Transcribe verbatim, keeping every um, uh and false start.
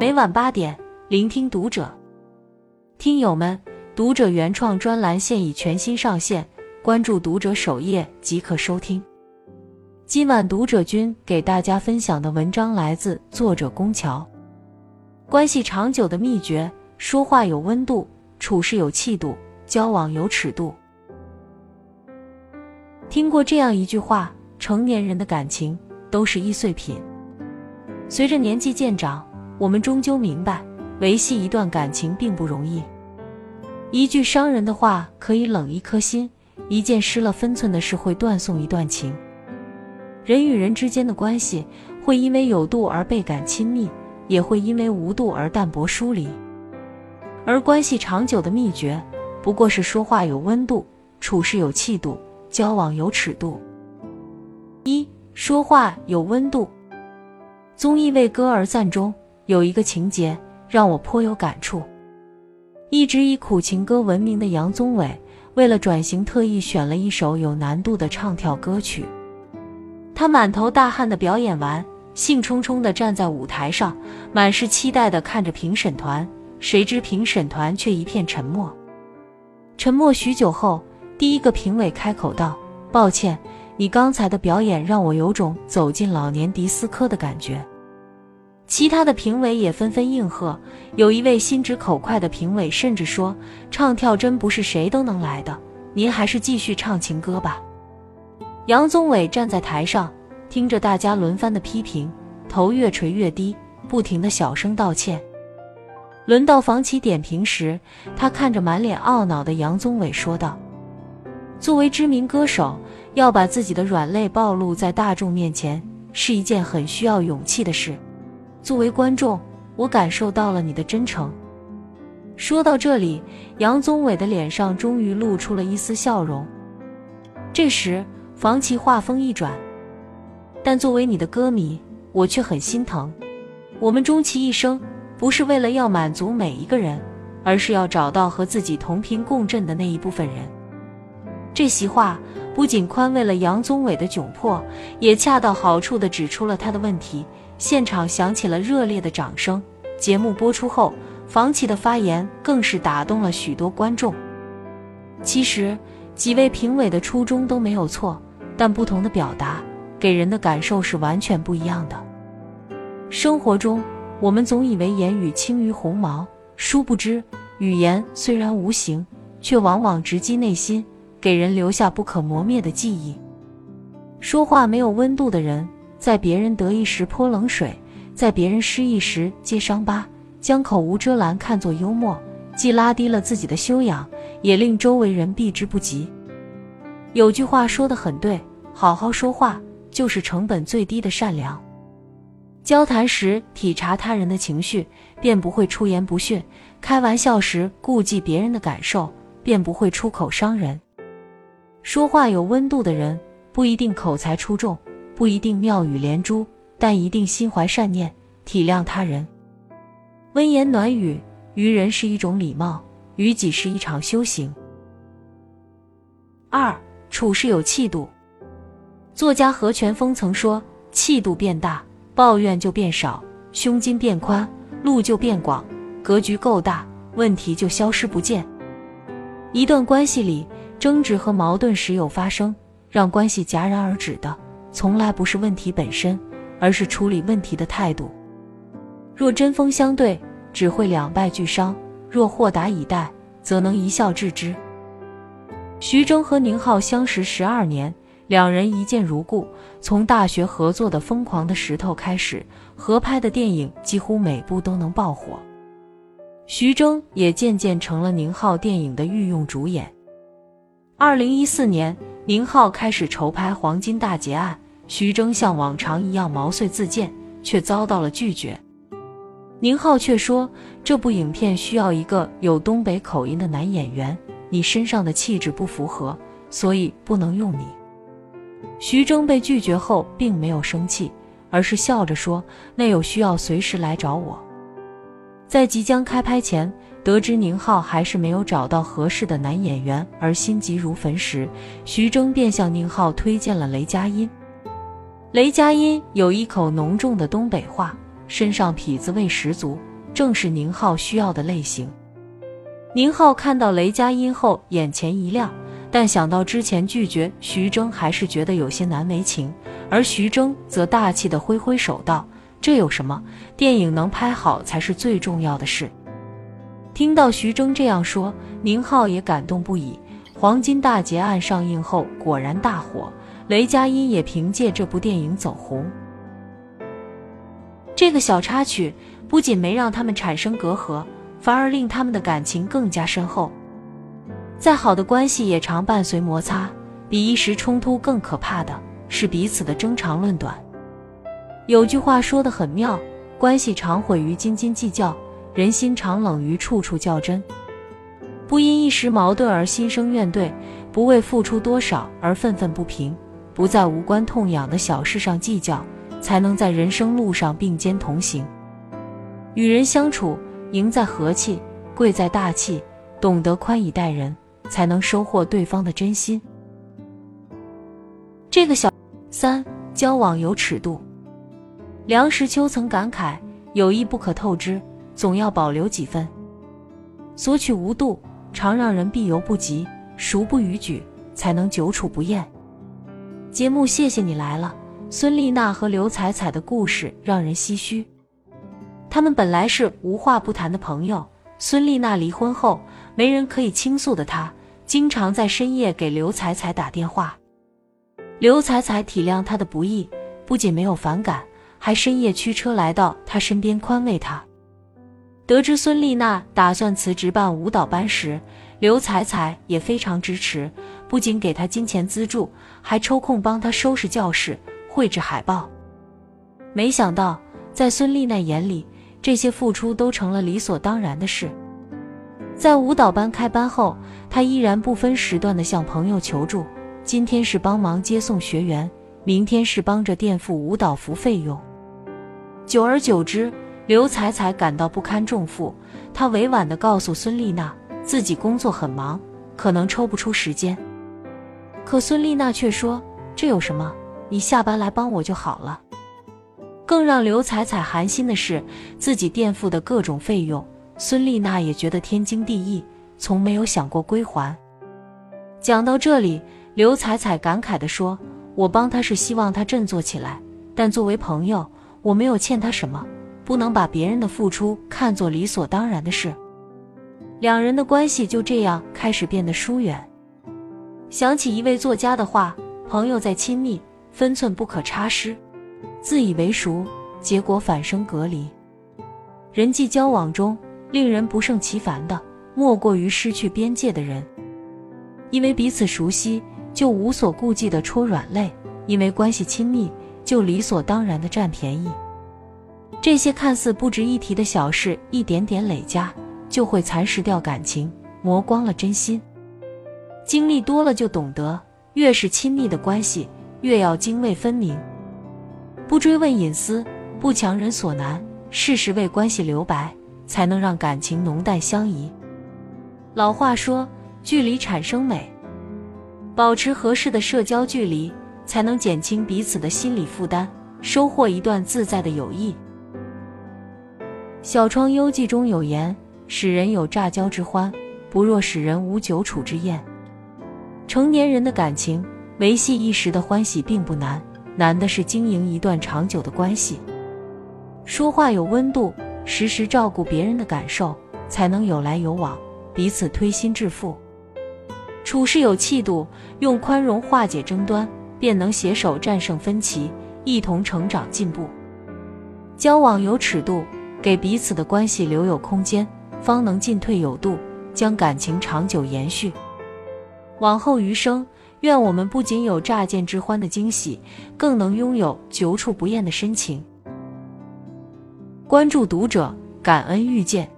每晚八点，聆听读者。听友们，读者原创专栏现已全新上线，关注读者首页即可收听。今晚读者君给大家分享的文章来自作者龚桥。关系长久的秘诀，说话有温度，处事有气度，交往有尺度。听过这样一句话，成年人的感情都是易碎品。随着年纪渐长，我们终究明白，维系一段感情并不容易。一句伤人的话可以冷一颗心，一件失了分寸的事会断送一段情。人与人之间的关系，会因为有度而倍感亲密，也会因为无度而淡薄疏离。而关系长久的秘诀，不过是说话有温度，处事有气度，交往有尺度。一、说话有温度。综艺《为歌而赞》中有一个情节让我颇有感触。一直以苦情歌闻名的杨宗纬，为了转型特意选了一首有难度的唱跳歌曲。他满头大汗地表演完，兴冲冲地站在舞台上，满是期待地看着评审团，谁知评审团却一片沉默。沉默许久后，第一个评委开口道：“抱歉，你刚才的表演让我有种走进老年迪斯科的感觉。”其他的评委也纷纷应和，有一位心直口快的评委甚至说：“唱跳真不是谁都能来的，您还是继续唱情歌吧。”杨宗纬站在台上，听着大家轮番的批评，头越垂越低，不停地小声道歉。轮到房企点评时，他看着满脸懊恼的杨宗纬说道：“作为知名歌手，要把自己的软肋暴露在大众面前，是一件很需要勇气的事。作为观众，我感受到了你的真诚。”说到这里，杨宗纬的脸上终于露出了一丝笑容。这时，房琪话锋一转：“但作为你的歌迷，我却很心疼。我们终其一生，不是为了要满足每一个人，而是要找到和自己同频共振的那一部分人。”这席话不仅宽慰了杨宗纬的窘迫，也恰到好处地指出了他的问题。现场响起了热烈的掌声。节目播出后，房琪的发言更是打动了许多观众。其实，几位评委的初衷都没有错，但不同的表达，给人的感受是完全不一样的。生活中，我们总以为言语轻于鸿毛，殊不知，语言虽然无形，却往往直击内心，给人留下不可磨灭的记忆。说话没有温度的人，在别人得意时泼冷水，在别人失意时揭伤疤，将口无遮拦看作幽默，既拉低了自己的修养，也令周围人避之不及。有句话说得很对，好好说话就是成本最低的善良。交谈时体察他人的情绪，便不会出言不逊；开玩笑时顾忌别人的感受，便不会出口伤人。说话有温度的人，不一定口才出众，不一定妙语连珠，但一定心怀善念，体谅他人。温言暖语，于人是一种礼貌，于己是一场修行。二、处事有气度。作家何全峰曾说：“气度变大，抱怨就变少，胸襟变宽，路就变广，格局够大，问题就消失不见。”一段关系里，争执和矛盾时有发生，让关系戛然而止的，从来不是问题本身，而是处理问题的态度。若针锋相对，只会两败俱伤；若豁达以待，则能一笑置之。徐峥和宁浩相识十二年，两人一见如故。从大学合作的《疯狂的石头》开始，合拍的电影几乎每部都能爆火。徐峥也渐渐成了宁浩电影的御用主演。二零一四年。宁浩开始筹拍《黄金大劫案》，徐峥像往常一样毛遂自荐，却遭到了拒绝。宁浩却说：“这部影片需要一个有东北口音的男演员，你身上的气质不符合，所以不能用你。”徐峥被拒绝后并没有生气，而是笑着说：“那有需要随时来找我。”在即将开拍前，得知宁浩还是没有找到合适的男演员而心急如焚时，徐峥便向宁浩推荐了雷佳音。雷佳音有一口浓重的东北话，身上痞子味十足，正是宁浩需要的类型。宁浩看到雷佳音后眼前一亮，但想到之前拒绝徐峥，还是觉得有些难为情。而徐峥则大气地挥挥手道：“这有什么？电影能拍好才是最重要的事。”听到徐峥这样说，宁浩也感动不已。《黄金大劫案》上映后果然大火，雷佳音也凭借这部电影走红。这个小插曲不仅没让他们产生隔阂，反而令他们的感情更加深厚。再好的关系也常伴随摩擦，比一时冲突更可怕的是彼此的争长论短。有句话说得很妙，关系常毁于斤斤计较，人心常冷于处处较真。不因一时矛盾而心生怨怼，不为付出多少而愤愤不平，不在无关痛痒的小事上计较，才能在人生路上并肩同行。与人相处，赢在和气，贵在大气，懂得宽以待人，才能收获对方的真心。这个小三，交往有尺度。梁实秋曾感慨，友谊不可透支，总要保留几分。索取无度，常让人避犹不及，熟不逾矩，才能久处不厌。节目谢谢你来了。孙丽娜和刘彩彩的故事让人唏嘘。他们本来是无话不谈的朋友，孙丽娜离婚后，没人可以倾诉的她，经常在深夜给刘彩彩打电话。刘彩彩体谅她的不易，不仅没有反感，还深夜驱车来到她身边宽慰她。得知孙丽娜打算辞职办舞蹈班时，刘彩彩也非常支持，不仅给她金钱资助，还抽空帮她收拾教室，绘制海报。没想到，在孙丽娜眼里，这些付出都成了理所当然的事。在舞蹈班开班后，她依然不分时段地向朋友求助，今天是帮忙接送学员，明天是帮着垫付舞蹈服费用。久而久之，刘彩彩感到不堪重负，她委婉地告诉孙丽娜，自己工作很忙，可能抽不出时间。可孙丽娜却说：“这有什么？你下班来帮我就好了。”更让刘彩彩寒心的是，自己垫付的各种费用，孙丽娜也觉得天经地义，从没有想过归还。讲到这里，刘彩彩感慨地说：“我帮她是希望她振作起来，但作为朋友，我没有欠她什么。”不能把别人的付出看作理所当然的事。两人的关系就这样开始变得疏远。想起一位作家的话，朋友再亲密，分寸不可差失，自以为熟，结果反生隔离。人际交往中，令人不胜其烦的，莫过于失去边界的人。因为彼此熟悉，就无所顾忌地戳软肋，因为关系亲密，就理所当然地占便宜。这些看似不值一提的小事，一点点累加，就会蚕食掉感情，磨光了真心。经历多了就懂得，越是亲密的关系，越要泾渭分明，不追问隐私，不强人所难，适时为关系留白，才能让感情浓淡相宜。老话说，距离产生美，保持合适的社交距离，才能减轻彼此的心理负担，收获一段自在的友谊。《小窗幽记》中有言：“使人有乍交之欢，不若使人无久处之厌。”成年人的感情，维系一时的欢喜并不难，难的是经营一段长久的关系。说话有温度，时时照顾别人的感受，才能有来有往，彼此推心置腹。处事有气度，用宽容化解争端，便能携手战胜分歧，一同成长进步。交往有尺度，给彼此的关系留有空间，方能进退有度，将感情长久延续。往后余生，愿我们不仅有乍见之欢的惊喜，更能拥有久处不厌的深情。关注读者，感恩遇见。